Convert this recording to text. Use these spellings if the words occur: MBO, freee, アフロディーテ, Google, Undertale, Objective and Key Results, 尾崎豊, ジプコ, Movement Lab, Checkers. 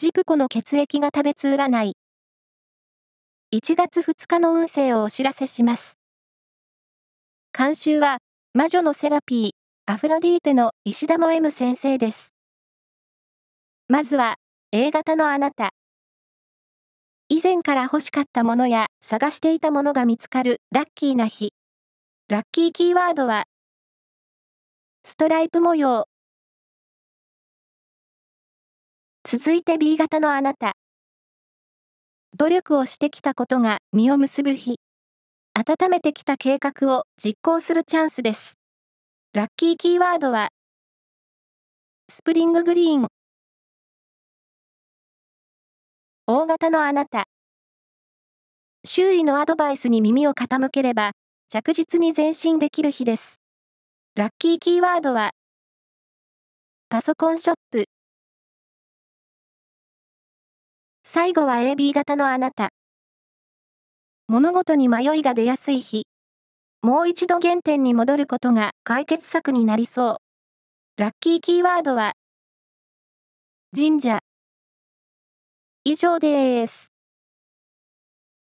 ジプコの血液が食べつ占い。1月2日の運勢をお知らせします。監修は、魔女のセラピー、アフロディーテの石田も M 先生です。まずは、A 型のあなた。以前から欲しかったものや探していたものが見つかるラッキーな日。ラッキーキーワードは、ストライプ模様。続いて B 型のあなた。努力をしてきたことが実を結ぶ日。温めてきた計画を実行するチャンスです。ラッキーキーワードは、スプリンググリーン。O 型のあなた。周囲のアドバイスに耳を傾ければ、着実に前進できる日です。ラッキーキーワードは、パソコンショップ。最後は AB 型のあなた。物事に迷いが出やすい日。もう一度原点に戻ることが解決策になりそう。ラッキーキーワードは、神社。以上です。